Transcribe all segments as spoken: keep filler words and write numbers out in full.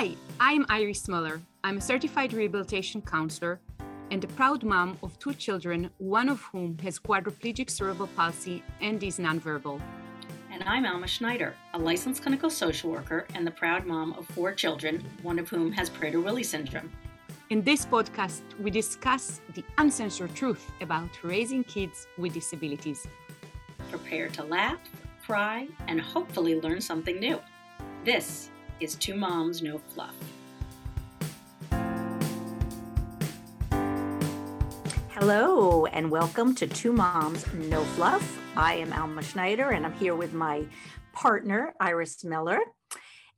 Hi, I'm Iris Muller. I'm a certified rehabilitation counselor and a proud mom of two children, one of whom has quadriplegic cerebral palsy and is nonverbal. And I'm Alma Schneider, a licensed clinical social worker and the proud mom of four children, one of whom has Prader-Willi syndrome. In this podcast, we discuss the uncensored truth about raising kids with disabilities. Prepare to laugh, cry, and hopefully learn something new. This is Two Moms, No Fluff. Hello, and welcome to Two Moms, No Fluff. I am Alma Schneider, and I'm here with my partner, Iris Muller.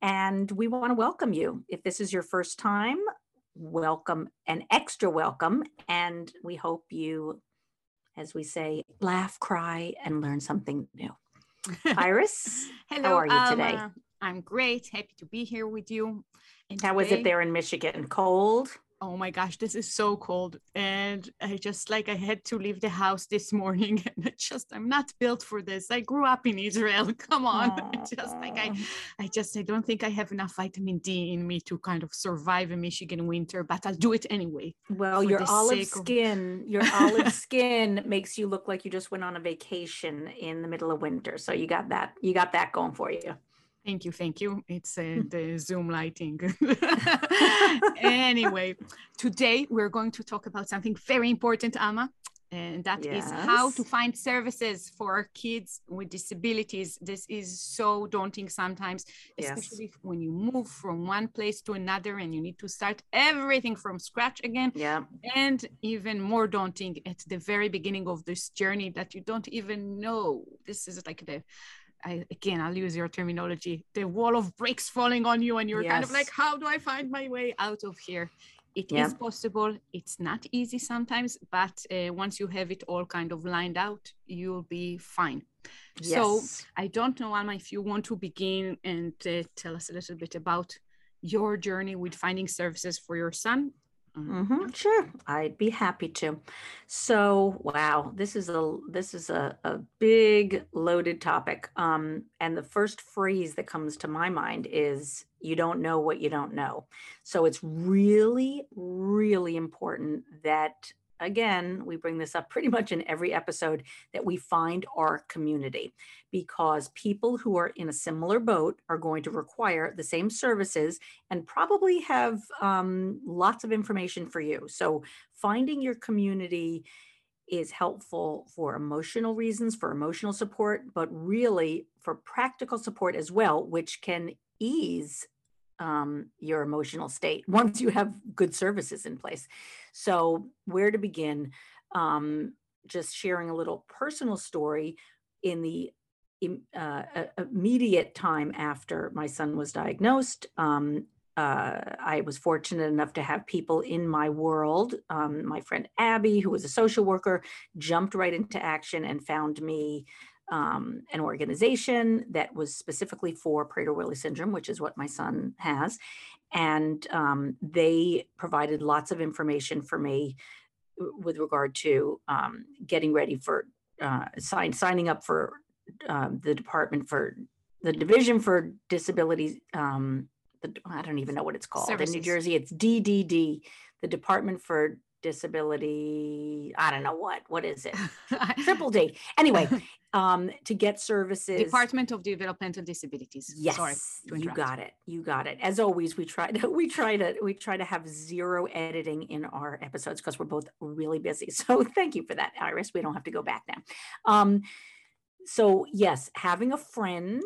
And we want to welcome you. If this is your first time, welcome, an extra welcome. And we hope you, as we say, laugh, cry, and learn something new. Iris, hello, how are you Alma. Today? I'm great. Happy to be here with you. And how was it there in Michigan? Cold? Oh my gosh, this is so cold. And I just like, I had to leave the house this morning and I just, I'm not built for this. I grew up in Israel. Come on. Aww. I just like, I, I just, I don't think I have enough vitamin D in me to kind of survive a Michigan winter, but I'll do it anyway. Well, your olive skin, of... your olive skin makes you look like you just went on a vacation in the middle of winter. So you got that, you got that going for you. Thank you. Thank you. It's uh, the Zoom lighting. Anyway, today we're going to talk about something very important, Alma, and that yes. is how to find services for kids with disabilities. This is so daunting sometimes, especially yes. when you move from one place to another and you need to start everything from scratch again. Yeah. And even more daunting at the very beginning of this journey that you don't even know. This is like the I, again, I'll use your terminology, the wall of bricks falling on you and you're yes. kind of like, how do I find my way out of here? It yeah. is possible. It's not easy sometimes, but uh, once you have it all kind of lined out, you'll be fine. Yes. So I don't know, Alma, if you want to begin and uh, tell us a little bit about your journey with finding services for your son. Mm-hmm. Sure. I'd be happy to. So, wow, this is a, this is a, a big loaded topic. Um, and the first phrase that comes to my mind is, you don't know what you don't know. So it's really, really important that, again, we bring this up pretty much in every episode, that we find our community, because people who are in a similar boat are going to require the same services and probably have um, lots of information for you. So finding your community is helpful for emotional reasons, for emotional support, but really for practical support as well, which can ease Um, your emotional state once you have good services in place. So where to begin? Um, just sharing a little personal story. In the uh, immediate time after my son was diagnosed, um, uh, I was fortunate enough to have people in my world. Um, my friend Abby, who was a social worker, jumped right into action and found me Um, an organization that was specifically for Prader-Willi syndrome, which is what my son has. And um, they provided lots of information for me with regard to um, getting ready for uh, sign, signing up for uh, the department for the division for disabilities. Um, the, I don't even know what it's called. Services. In New Jersey, it's D D D, the Department for Disability, I don't know what, what is it? Triple D. Anyway, um, to get services. Department of Development and Disabilities. Yes, sorry to interrupt. You got it. You got it. As always, we try to, we try to, we try to have zero editing in our episodes because we're both really busy. So thank you for that, Iris. We don't have to go back now. Um, so yes, having a friend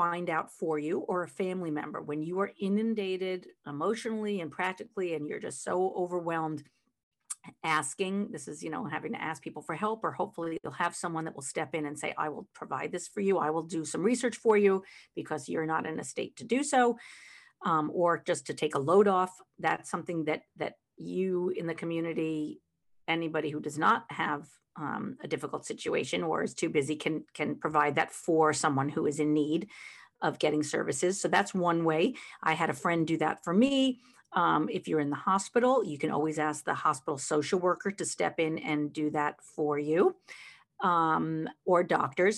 find out for you, or a family member, when you are inundated emotionally and practically, and you're just so overwhelmed, asking, this is, you know, having to ask people for help, or hopefully you'll have someone that will step in and say, I will provide this for you. I will do some research for you because you're not in a state to do so. Um, or just to take a load off. That's something that, that you in the community, anybody who does not have um, a difficult situation or is too busy can, can provide that for someone who is in need of getting services. So that's one way. I had a friend do that for me. Um, if you're in the hospital, you can always ask the hospital social worker to step in and do that for you, um, or doctors.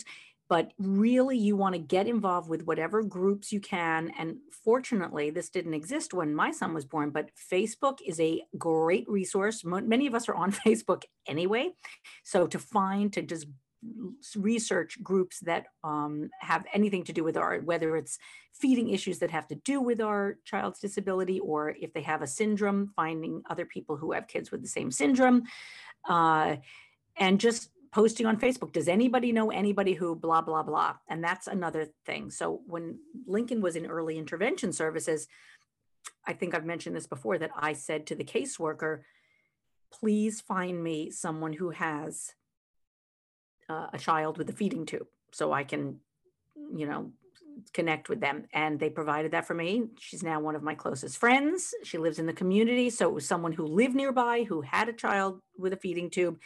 But really, you want to get involved with whatever groups you can. And fortunately, this didn't exist when my son was born, but Facebook is a great resource. Many of us are on Facebook anyway. So to find, to just research groups that um, have anything to do with our, whether it's feeding issues that have to do with our child's disability, or if they have a syndrome, finding other people who have kids with the same syndrome, uh, and just posting on Facebook, does anybody know anybody who blah, blah, blah? And that's another thing. So when Lincoln was in early intervention services, I think I've mentioned this before, that I said to the caseworker, please find me someone who has uh, a child with a feeding tube so I can, you know, connect with them. And they provided that for me. She's now one of my closest friends. She lives in the community. So it was someone who lived nearby, who had a child with a feeding tube,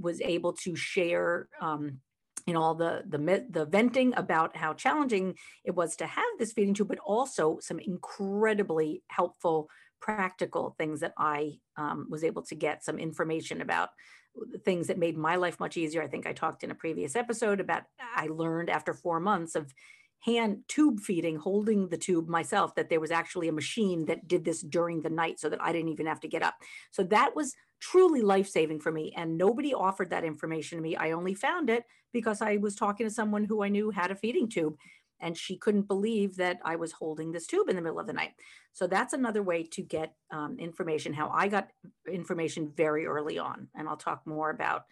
was able to share, um, you know, all the, the the venting about how challenging it was to have this feeding tube, but also some incredibly helpful, practical things that I um, was able to get some information about, things that made my life much easier. I think I talked in a previous episode about, I learned after four months of hand tube feeding, holding the tube myself, that there was actually a machine that did this during the night so that I didn't even have to get up. So that was truly life-saving for me. And nobody offered that information to me. I only found it because I was talking to someone who I knew had a feeding tube, and she couldn't believe that I was holding this tube in the middle of the night. So that's another way to get um, information, how I got information very early on. And I'll talk more about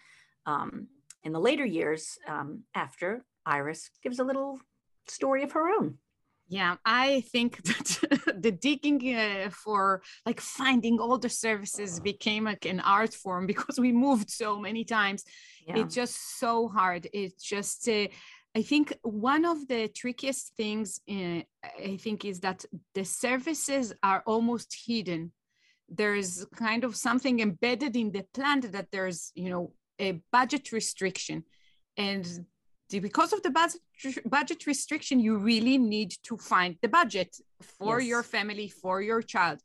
um, in the later years um, after Iris gives a little story of her own. Yeah, I think that the digging uh, for like finding all the services became like an art form because we moved so many times. Yeah. It's just so hard. It's just, uh, I think one of the trickiest things uh, I think is that the services are almost hidden. There's kind of something embedded in the plan that there's, you know, a budget restriction, and because of the budget, budget restriction, you really need to find the budget for yes. your family, for your child.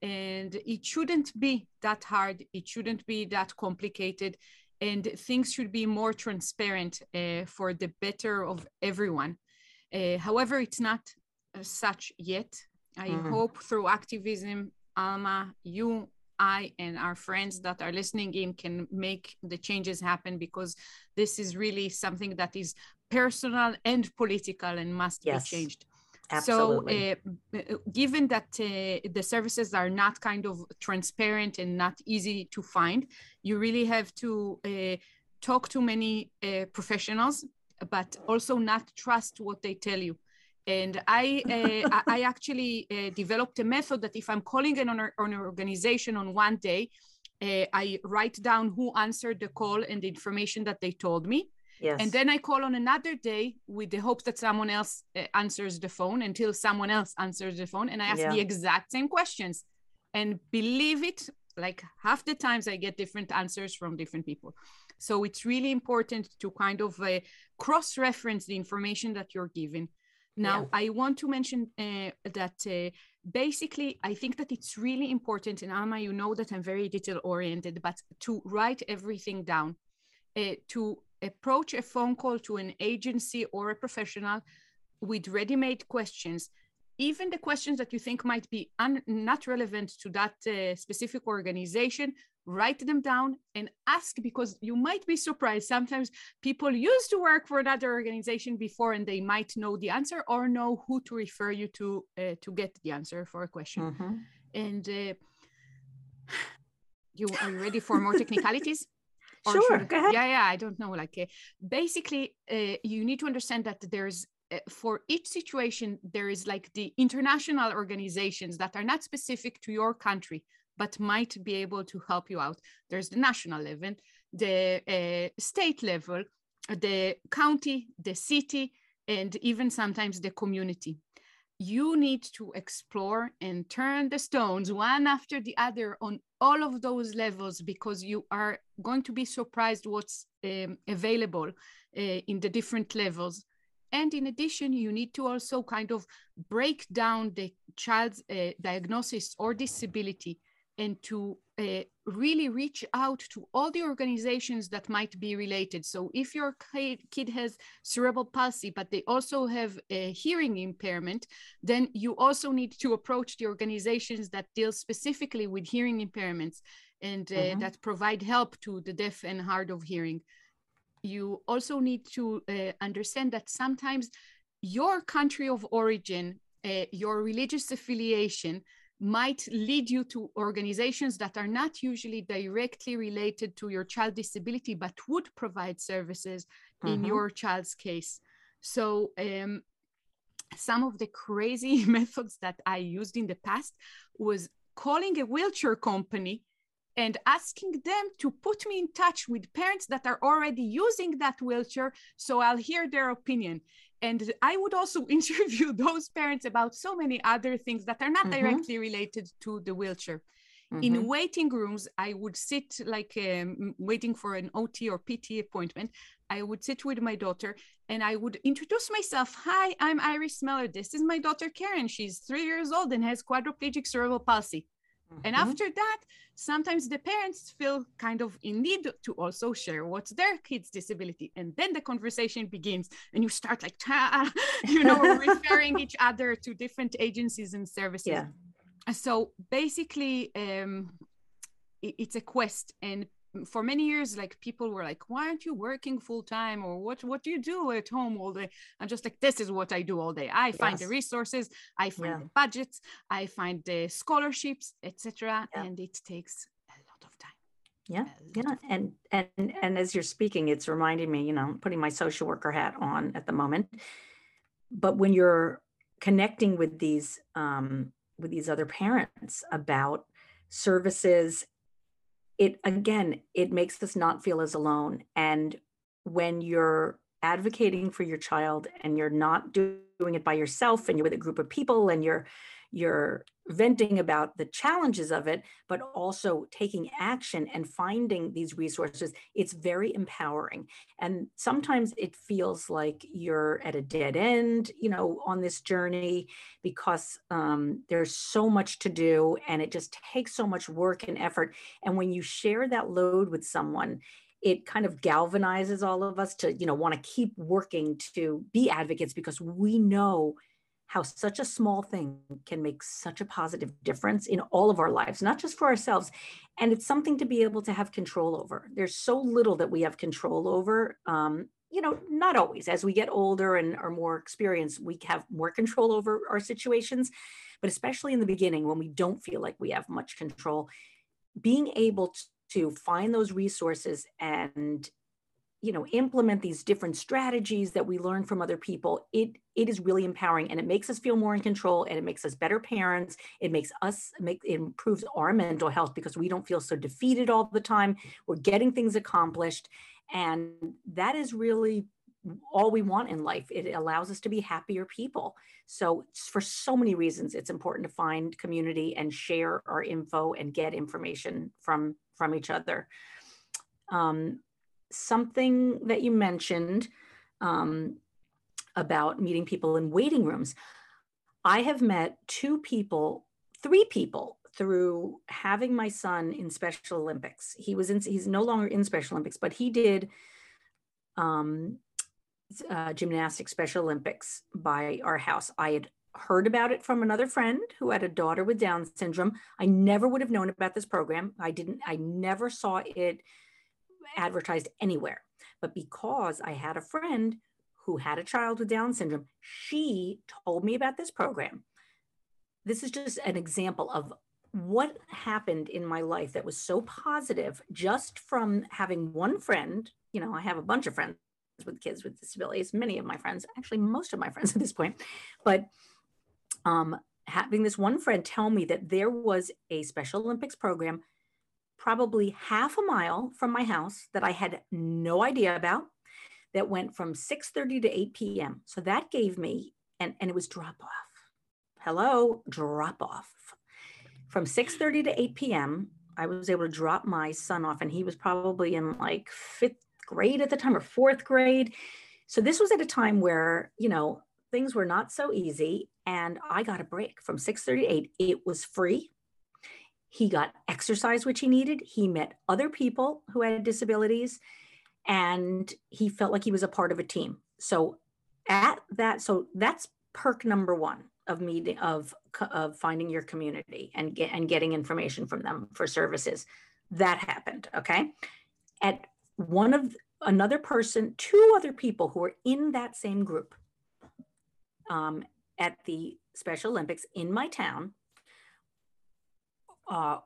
And it shouldn't be that hard. It shouldn't be that complicated. And things should be more transparent uh, for the better of everyone. Uh, however, it's not uh, such yet. I mm-hmm. hope through activism, Alma, you, I, and our friends that are listening in can make the changes happen, because this is really something that is personal and political and must yes, be changed. Absolutely. So uh, given that uh, the services are not kind of transparent and not easy to find, you really have to uh, talk to many uh, professionals, but also not trust what they tell you. And I, uh, I actually uh, developed a method that if I'm calling an, on an organization on one day, uh, I write down who answered the call and the information that they told me. Yes. And then I call on another day with the hope that someone else uh, answers the phone, until someone else answers the phone. And I ask yeah. the exact same questions. And believe it, like half the times I get different answers from different people. So it's really important to kind of uh, cross-reference the information that you're given. Now, yeah. I want to mention uh, that uh, basically, I think that it's really important, and Alma, you know that I'm very detail-oriented, but to write everything down, uh, to approach a phone call to an agency or a professional with ready-made questions, even the questions that you think might be un- not relevant to that uh, specific organization. Write them down and ask, because you might be surprised. Sometimes people used to work for another organization before and they might know the answer or know who to refer you to uh, to get the answer for a question. Mm-hmm. And uh, you are you ready for more technicalities? Or sure, should, go ahead. Yeah, yeah, I don't know. Like uh, basically, uh, you need to understand that there's uh, for each situation, there is like the international organizations that are not specific to your country, but might be able to help you out. There's the national level, the uh, state level, the county, the city, and even sometimes the community. You need to explore and turn the stones one after the other on all of those levels, because you are going to be surprised what's um, available uh, in the different levels. And in addition, you need to also kind of break down the child's uh, diagnosis or disability, and to uh, really reach out to all the organizations that might be related. So if your kid has cerebral palsy, but they also have a hearing impairment, then you also need to approach the organizations that deal specifically with hearing impairments and uh, mm-hmm. that provide help to the deaf and hard of hearing. You also need to uh, understand that sometimes your country of origin, uh, your religious affiliation might lead you to organizations that are not usually directly related to your child's disability, but would provide services mm-hmm. in your child's case. So um, some of the crazy methods that I used in the past was calling a wheelchair company and asking them to put me in touch with parents that are already using that wheelchair, so I'll hear their opinion. And I would also interview those parents about so many other things that are not mm-hmm. directly related to the wheelchair. Mm-hmm. In waiting rooms, I would sit like um, waiting for an O T or P T appointment. I would sit with my daughter and I would introduce myself. Hi, I'm Iris Muller. This is my daughter, Karen. She's three years old and has quadriplegic cerebral palsy. And mm-hmm. after that, sometimes the parents feel kind of in need to also share what's their kid's disability. And then the conversation begins and you start like, you know, referring each other to different agencies and services. Yeah. So basically, um, it, it's a quest. And for many years, like people were like, why aren't you working full time? Or what, what do you do at home all day? I'm just like, this is what I do all day. I yes. find the resources, I find yeah. the budgets, I find the scholarships, et cetera. Yeah. And it takes a lot of time. Yeah. Yeah. And, and, and as you're speaking, it's reminding me, you know, putting my social worker hat on at the moment, but when you're connecting with these, um, with these other parents about services, it, again, it makes us not feel as alone. And when you're advocating for your child and you're not doing it by yourself and you're with a group of people and you're, you're venting about the challenges of it, but also taking action and finding these resources, it's very empowering. And sometimes it feels like you're at a dead end, you know, on this journey because um, there's so much to do and it just takes so much work and effort. And when you share that load with someone, it kind of galvanizes all of us to, you know, want to keep working to be advocates because we know how such a small thing can make such a positive difference in all of our lives, not just for ourselves. And it's something to be able to have control over. There's so little that we have control over, um, you know, not always. As we get older and are more experienced, we have more control over our situations, but especially in the beginning when we don't feel like we have much control, being able to find those resources and you know, implement these different strategies that we learn from other people, it, it is really empowering and it makes us feel more in control and it makes us better parents. It makes us, make, it improves our mental health because we don't feel so defeated all the time. We're getting things accomplished. And that is really all we want in life. It allows us to be happier people. So for so many reasons, it's important to find community and share our info and get information from, from each other. Um, Something that you mentioned um, about meeting people in waiting rooms. I have met two people, three people through having my son in Special Olympics. He was in, he's no longer in Special Olympics, but he did um, uh, gymnastics Special Olympics by our house. I had heard about it from another friend who had a daughter with Down syndrome. I never would have known about this program. I didn't, I never saw it advertised anywhere. But because I had a friend who had a child with Down syndrome, she told me about this program. This is just an example of what happened in my life that was so positive just from having one friend. You know, I have a bunch of friends with kids with disabilities, many of my friends, actually most of my friends at this point, but um, having this one friend tell me that there was a Special Olympics program probably half a mile from my house that I had no idea about that went from six thirty to eight p m So that gave me, and, and it was drop off. Hello, drop off. From six thirty to eight p m, I was able to drop my son off and he was probably in like fifth grade at the time or fourth grade. So this was at a time where, you know, things were not so easy and I got a break from six thirty to eight. It was free. He got exercise, which he needed. He met other people who had disabilities, and he felt like he was a part of a team. So at that, so that's perk number one of meeting, of, of finding your community and get, and getting information from them for services. That happened. Okay. At one of another person, two other people who were in that same group um, at the Special Olympics in my town, Uh,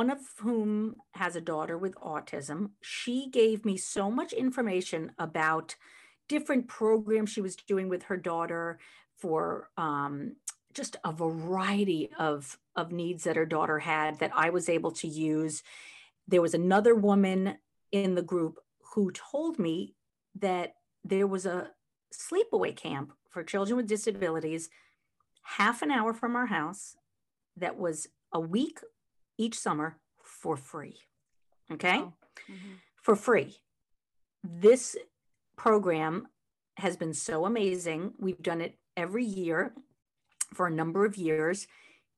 one of whom has a daughter with autism. She gave me so much information about different programs she was doing with her daughter for um, just a variety of, of needs that her daughter had that I was able to use. There was another woman in the group who told me that there was a sleepaway camp for children with disabilities half an hour from our house that was a week each summer for free, okay? Oh. Mm-hmm. For free. This program has been so amazing. We've done it every year for a number of years.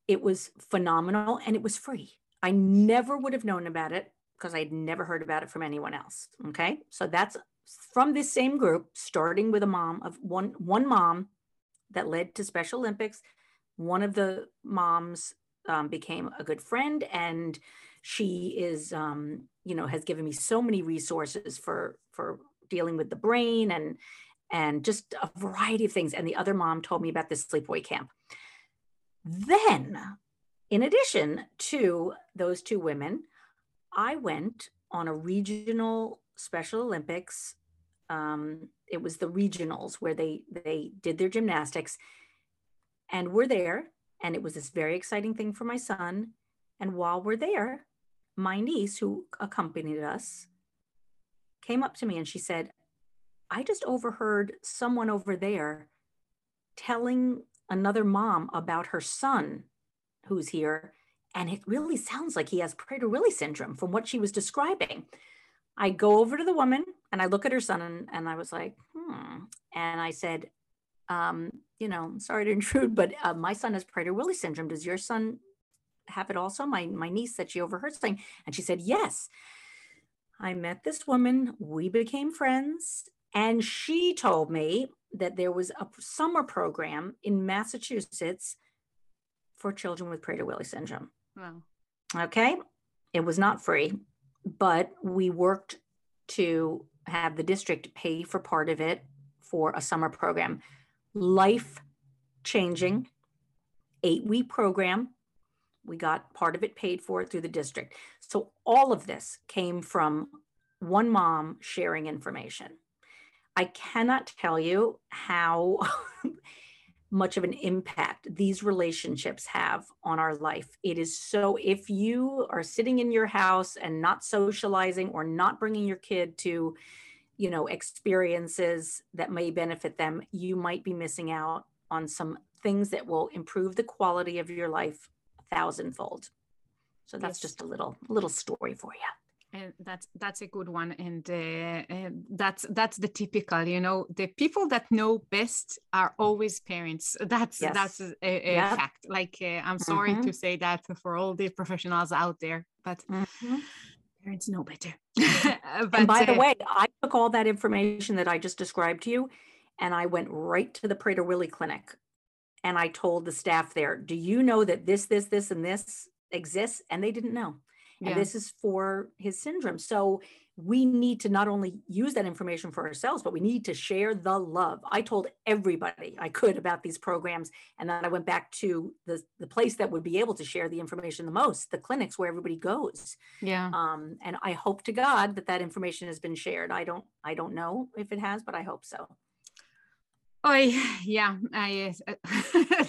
It was phenomenal and it was free. I never would have known about it because I'd never heard about it from anyone else, okay? So that's from this same group, starting with a mom of one, one mom that led to Special Olympics. One of the moms Um, became a good friend, and she is, um, you know, has given me so many resources for for dealing with the brain and and just a variety of things. And the other mom told me about this sleepaway camp. Then, in addition to those two women, I went on a regional Special Olympics. Um, it was the regionals where they they did their gymnastics, and we're there. And it was this very exciting thing for my son. And while we're there, my niece who accompanied us came up to me and she said, I just overheard someone over there telling another mom about her son who's here. And it really sounds like he has Prader-Willi syndrome from what she was describing. I go over to the woman and I look at her son and, and I was like, hmm. And I said, Um, you know, sorry to intrude, but uh, my son has Prader-Willi syndrome. Does your son have it also? My my niece that she overheard saying, and she said, yes. I met this woman, we became friends, and she told me that there was a summer program in Massachusetts for children with Prader-Willi syndrome. Wow. Okay, it was not free, but we worked to have the district pay for part of it for a summer program. Life-changing, eight-week program. We got part of it paid for through the district. So all of this came from one mom sharing information. I cannot tell you how much of an impact these relationships have on our life. It is so, if you are sitting in your house and not socializing or not bringing your kid to you know, experiences that may benefit them, you might be missing out on some things that will improve the quality of your life a thousandfold. So that's yes. just a little, little story for you. And that's, that's a good one. And, uh, and that's, that's the typical, you know, the people that know best are always parents. That's, yes. that's a, a yep. fact. Like, uh, I'm sorry mm-hmm. to say that for all the professionals out there, but mm-hmm. parents know better. but, and by the uh, way, I took all that information that I just described to you, and I went right to the Prader-Willi Clinic, and I told the staff there, do you know that this, this, this, and this exists? And they didn't know. And yeah. this is for his syndrome. So we need to not only use that information for ourselves, but we need to share the love. I told everybody I could about these programs. And then I went back to the, the place that would be able to share the information the most, the clinics where everybody goes. Yeah. Um, and I hope to God that that information has been shared. I don't, I don't know if it has, but I hope so. Oh, yeah, I, uh,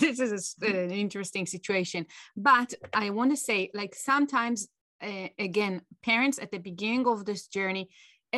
this is a, an interesting situation, but I want to say, like, sometimes Uh, again, parents at the beginning of this journey,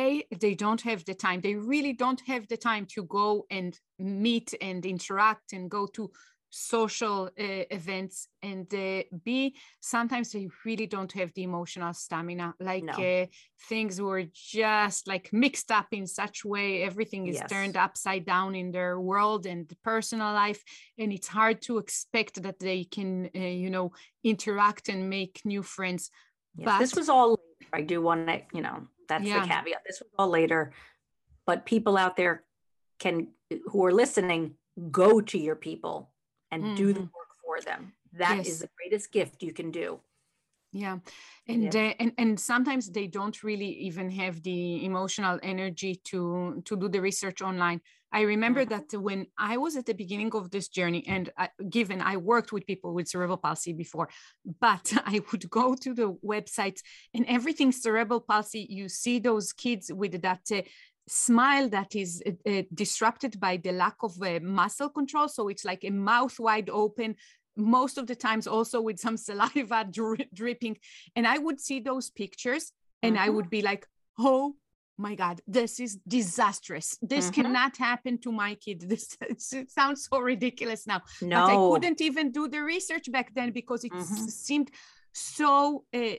A, they don't have the time. They really don't have the time to go and meet and interact and go to social uh, events, and uh, B, sometimes they really don't have the emotional stamina, like no. uh, things were just like mixed up in such way, everything is yes. turned upside down in their world and personal life, and it's hard to expect that they can uh, you know interact and make new friends. Yes, but this was all later. I do want to, you know, that's yeah. the caveat, this was all later, but people out there can, who are listening, go to your people and mm-hmm. do the work for them. That yes. is the greatest gift you can do. Yeah. And, yeah. Uh, and and sometimes they don't really even have the emotional energy to, to do the research online. I remember mm-hmm. that when I was at the beginning of this journey, and I, given I worked with people with cerebral palsy before, but I would go to the websites and everything cerebral palsy, you see those kids with that uh, smile that is uh, disrupted by the lack of uh, muscle control. So it's like a mouth wide open, most of the times also with some saliva dri- dripping. And I would see those pictures and mm-hmm. I would be like, oh my God, this is disastrous. This mm-hmm. cannot happen to my kid. This it sounds so ridiculous now. No. But I couldn't even do the research back then because it mm-hmm. seemed so... Uh,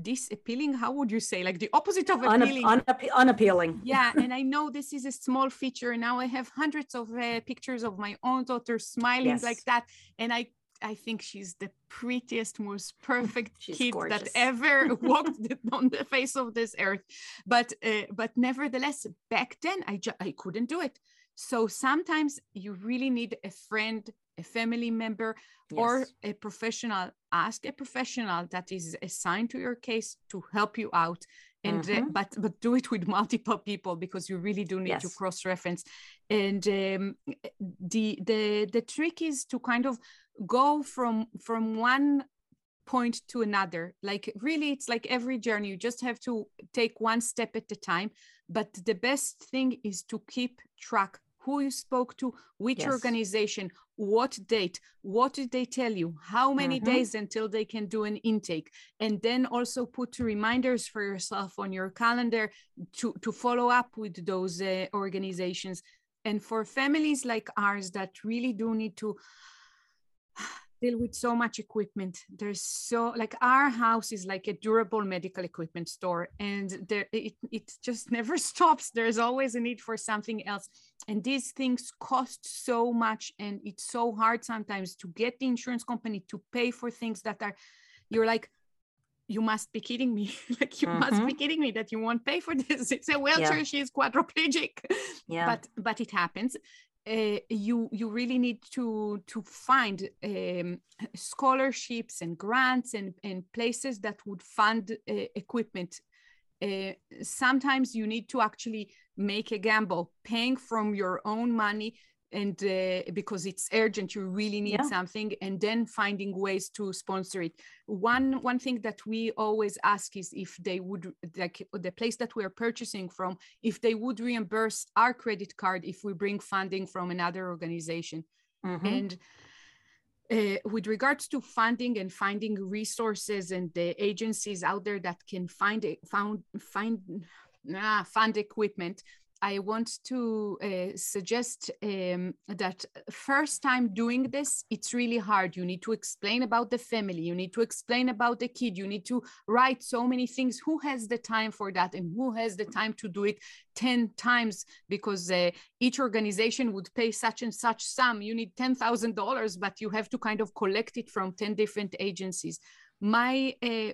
disappealing, how would you say, like the opposite of appealing? Unappe- unappe- unappealing. Yeah, and I know this is a small feature. Now I have hundreds of uh, pictures of my own daughter smiling yes. like that, and I, I think she's the prettiest, most perfect kid gorgeous. That ever walked on the face of this earth. But, uh, but nevertheless, back then I ju- I couldn't do it. So sometimes you really need a friend, a family member, yes. or a professional. Ask a professional that is assigned to your case to help you out. And mm-hmm. uh, but but do it with multiple people, because you really do need yes. to cross-reference. And um, the the the trick is to kind of go from from one point to another. Like really, it's like every journey, you just have to take one step at a time. But the best thing is to keep track who you spoke to, which yes. organization, what date, what did they tell you, how many mm-hmm. days until they can do an intake. And then also put reminders for yourself on your calendar to, to follow up with those uh, organizations. And for families like ours that really do need to deal with so much equipment, there's so, like our house is like a durable medical equipment store, and there it, it just never stops. There's always a need for something else. And these things cost so much, and it's so hard sometimes to get the insurance company to pay for things that are, you're like, you must be kidding me. Like you mm-hmm. must be kidding me that you won't pay for this. It's a wheelchair, yeah. she's quadriplegic. Yeah. But but it happens. Uh, you you really need to to find um, scholarships and grants and, and places that would fund uh, equipment. Uh, sometimes you need to actually make a gamble, paying from your own money, and uh, because it's urgent, you really need yeah. something, and then finding ways to sponsor it. One one thing that we always ask is if they would, like the place that we are purchasing from, if they would reimburse our credit card if we bring funding from another organization. Mm-hmm. And Uh, with regards to funding and finding resources and the agencies out there that can find found find ah, fund equipment, I want to uh, suggest um, that first time doing this, it's really hard. You need to explain about the family. You need to explain about the kid. You need to write so many things. Who has the time for that? And who has the time to do it ten times? Because uh, each organization would pay such and such sum. You need ten thousand dollars, but you have to kind of collect it from ten different agencies. My uh,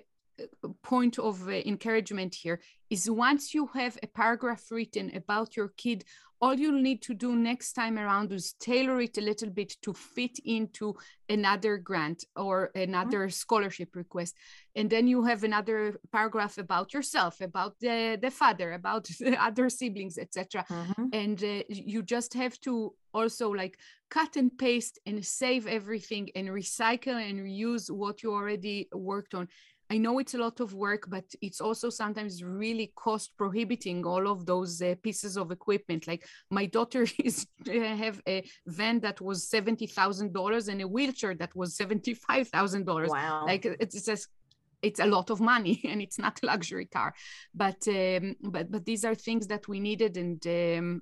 point of uh, encouragement here is, once you have a paragraph written about your kid, all you'll need to do next time around is tailor it a little bit to fit into another grant or another mm-hmm. scholarship request. And then you have another paragraph about yourself, about the, the father, about the other siblings, et cetera. Mm-hmm. And uh, you just have to also like cut and paste and save everything and recycle and reuse what you already worked on. I know it's a lot of work, but it's also sometimes really cost prohibiting, all of those uh, pieces of equipment. Like my daughter is uh, have a van that was seventy thousand dollars and a wheelchair that was seventy-five thousand dollars. Wow. Like it's just, it's a lot of money, and it's not a luxury car, but, um, but, but these are things that we needed, and, um,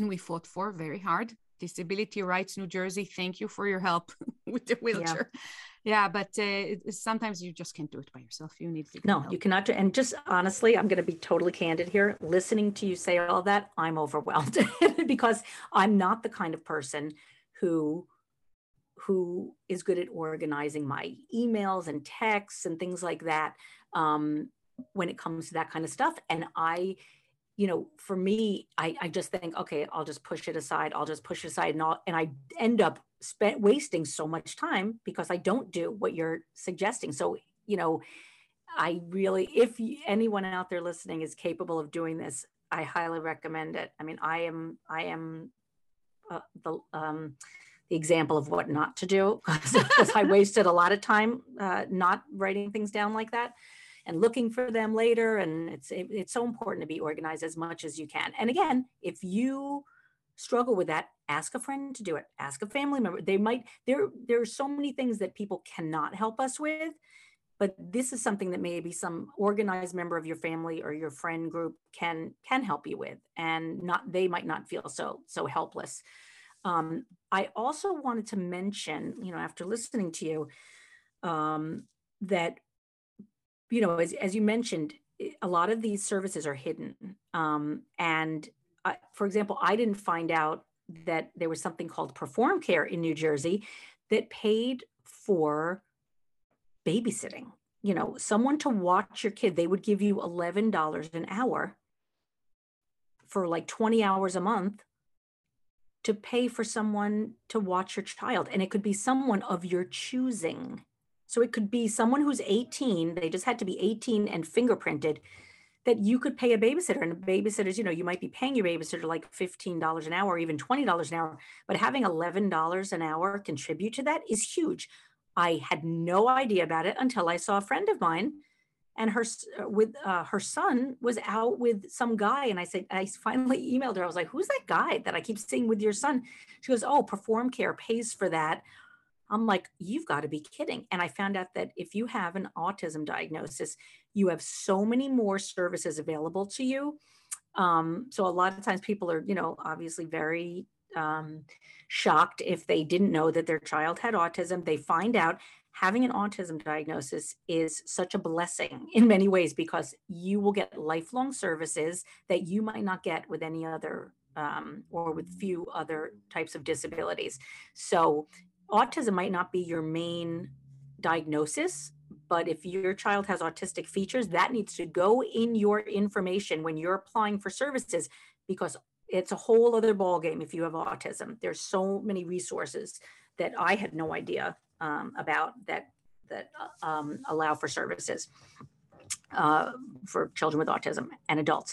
and we fought for very hard. Disability Rights New Jersey, thank you for your help with the wheelchair. Yeah. Yeah, but uh, it, sometimes you just can't do it by yourself. You need to. No, help. You cannot do. And just honestly, I'm going to be totally candid here. Listening to you say all that, I'm overwhelmed because I'm not the kind of person who, who is good at organizing my emails and texts and things like that um, when it comes to that kind of stuff. And I, you know, for me, I, I just think, okay, I'll just push it aside. I'll just push it aside, and I'll, and I end up spent wasting so much time because I don't do what you're suggesting. So, you know, I really, if anyone out there listening is capable of doing this, I highly recommend it. I mean, I am, I am uh, the, um, the example of what not to do because I wasted a lot of time uh, not writing things down like that and looking for them later. And it's, it, it's so important to be organized as much as you can. And again, if you struggle with that, ask a friend to do it, ask a family member. They might, there, there are so many things that people cannot help us with, but this is something that maybe some organized member of your family or your friend group can, can help you with, and not, they might not feel so, so helpless. Um, I also wanted to mention, you know, after listening to you, um, that, you know, as, as you mentioned, a lot of these services are hidden. Um, and Uh, for example, I didn't find out that there was something called PerformCare in New Jersey that paid for babysitting, you know, someone to watch your kid. They would give you eleven dollars an hour for like twenty hours a month to pay for someone to watch your child. And it could be someone of your choosing. So it could be someone who's eighteen, they just had to be eighteen and fingerprinted, that you could pay a babysitter. And babysitters, you know, you might be paying your babysitter like fifteen dollars an hour, or even twenty dollars an hour, but having eleven dollars an hour contribute to that is huge. I had no idea about it until I saw a friend of mine, and her with uh, her son was out with some guy. And I said, I finally emailed her. I was like, who's that guy that I keep seeing with your son? She goes, oh, PerformCare pays for that. I'm like, you've got to be kidding. And I found out that if you have an autism diagnosis, you have so many more services available to you. Um, so a lot of times people are, you know, obviously very um, shocked if they didn't know that their child had autism. They find out having an autism diagnosis is such a blessing in many ways, because you will get lifelong services that you might not get with any other um, or with few other types of disabilities. So autism might not be your main diagnosis, but if your child has autistic features, that needs to go in your information when you're applying for services, because it's a whole other ballgame if you have autism. There's so many resources that I had no idea um, about that that um, allow for services uh, for children with autism and adults.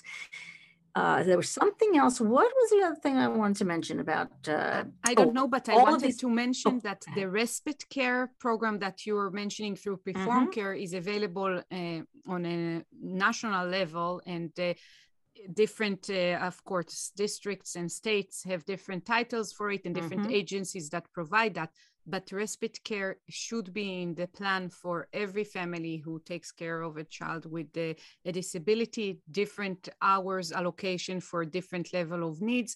Uh, there was something else. What was the other thing I wanted to mention about? Uh, I don't oh, know, but I wanted these... to mention oh. that the respite care program that you were mentioning through PerformCare mm-hmm. is available uh, on a national level, and uh, different, uh, of course, districts and states have different titles for it and different mm-hmm. agencies that provide that. But respite care should be in the plan for every family who takes care of a child with a, a disability, different hours allocation for different level of needs,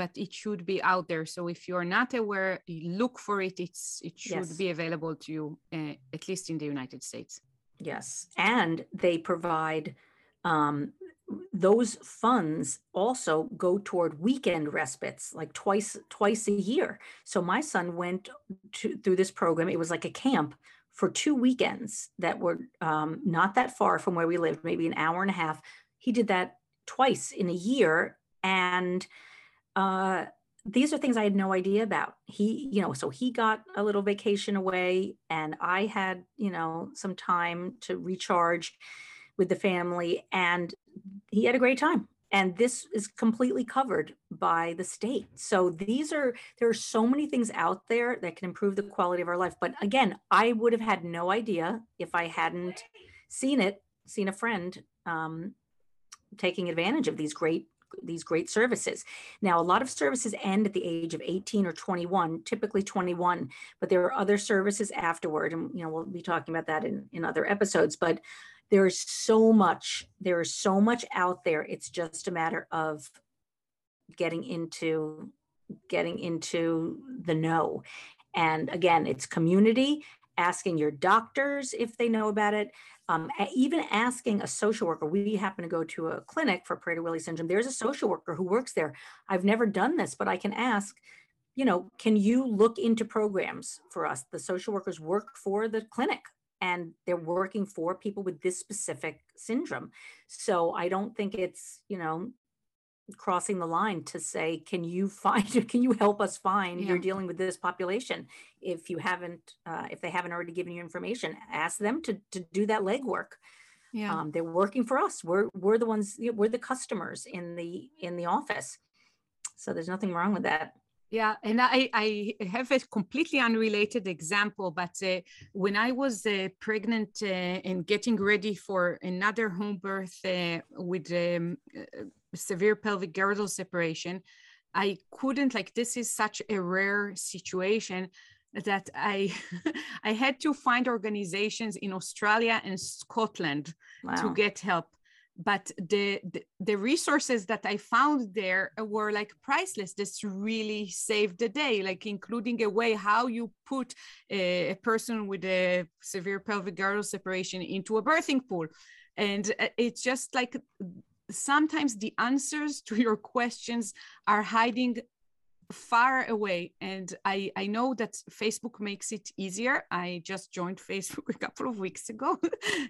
but it should be out there. So if you're not aware, look for it. It's, it should yes. be available to you, uh, at least in the United States. Yes, and they provide, um, those funds also go toward weekend respites, like twice twice a year. So my son went to, through this program. It was like a camp for two weekends that were um, not that far from where we lived, maybe an hour and a half. He did that twice in a year. And uh, these are things I had no idea about. He, you know, so he got a little vacation away, and I had, you know, some time to recharge with the family, and he had a great time. And this is completely covered by the state. So these are, there are so many things out there that can improve the quality of our life. But again, I would have had no idea if I hadn't seen it, seen a friend um, taking advantage of these great, these great services. Now, a lot of services end at the age of eighteen or twenty-one, typically twenty-one, but there are other services afterward. And, you know, we'll be talking about that in, in other episodes, but there is so much, there is so much out there. It's just a matter of getting into getting into the know. And again, it's community, asking your doctors if they know about it, um, even asking a social worker. We happen to go to a clinic for Prader-Willi syndrome. There's a social worker who works there. I've never done this, but I can ask, you know, can you look into programs for us? The social workers work for the clinic and they're working for people with this specific syndrome. So I don't think it's, you know, crossing the line to say, can you find, can you help us find, yeah. you're dealing with this population. If you haven't, uh, if they haven't already given you information, ask them to, to do that legwork. Yeah. Um, they're working for us. We're, we're the ones, you know, we're the customers in the, in the office. So there's nothing wrong with that. Yeah, and I, I have a completely unrelated example, but uh, when I was uh, pregnant uh, and getting ready for another home birth uh, with um, severe pelvic girdle separation, I couldn't, like, this is such a rare situation that I, I had to find organizations in Australia and Scotland wow. to get help. But the, the the resources that I found there were like priceless. This really saved the day, like including a way how you put a, a person with a severe pelvic girdle separation into a birthing pool. And it's just like sometimes the answers to your questions are hiding far away. And I, I know that Facebook makes it easier. I just joined Facebook a couple of weeks ago,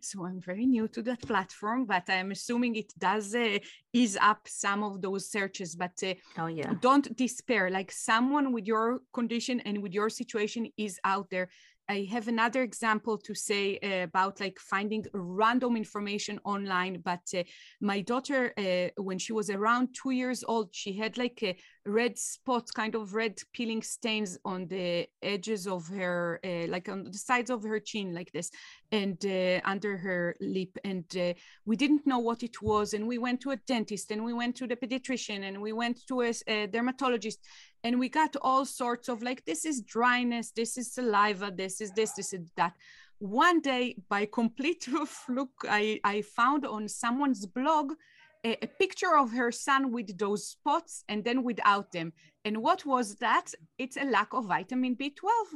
so I'm very new to that platform, but I'm assuming it does uh, ease up some of those searches. But uh, oh, yeah. don't despair, like someone with your condition and with your situation is out there. I have another example to say uh, about like finding random information online, but uh, my daughter, uh, when she was around two years old, she had like a red spots, kind of red peeling stains on the edges of her, uh, like on the sides of her chin like this, and uh, under her lip. And uh, we didn't know what it was. And we went to a dentist and we went to the pediatrician and we went to a, a dermatologist. And we got all sorts of like, this is dryness, this is saliva, this is this, this is that. One day, by complete fluke, I, I found on someone's blog a, a picture of her son with those spots and then without them. And what was that? It's a lack of vitamin B twelve.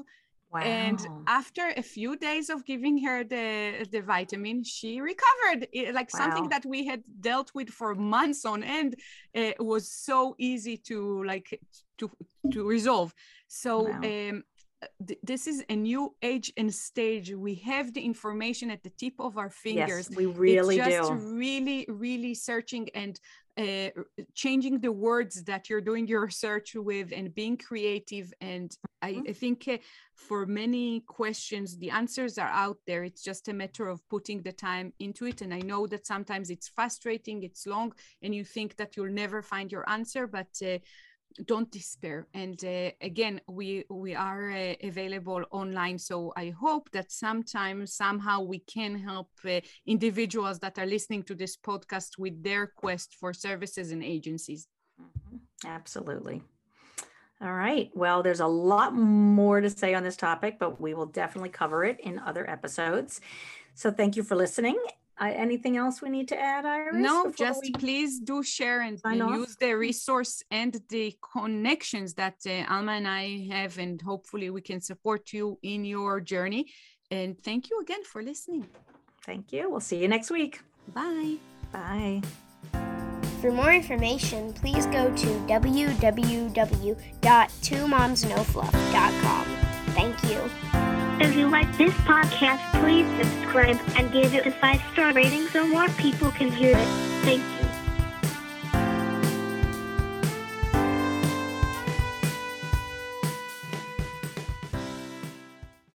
Wow. And after a few days of giving her the, the vitamin, she recovered. It, like wow. something that we had dealt with for months on end uh, was so easy to like to to resolve. So wow. um, th- this is a new age and stage. We have the information at the tip of our fingers. Yes, we really it's just do. Really, really searching and uh, changing the words that you're doing your search with and being creative. And I, I think. Uh, For many questions, the answers are out there. It's just a matter of putting the time into it. And I know that sometimes it's frustrating, it's long, and you think that you'll never find your answer, but uh, don't despair. And uh, again, we, we are uh, available online. So I hope that sometime, somehow we can help uh, individuals that are listening to this podcast with their quest for services and agencies. Absolutely. All right. Well, there's a lot more to say on this topic, but we will definitely cover it in other episodes. So thank you for listening. Uh, anything else we need to add, Iris? No, just we... please do share and, and use the resource and the connections that uh, Alma and I have, and hopefully we can support you in your journey. And thank you again for listening. Thank you. We'll see you next week. Bye. Bye. For more information, please go to w w w dot two moms no fluff dot com. Thank you. If you like this podcast, please subscribe and give it a five-star rating so more people can hear it. Thank you.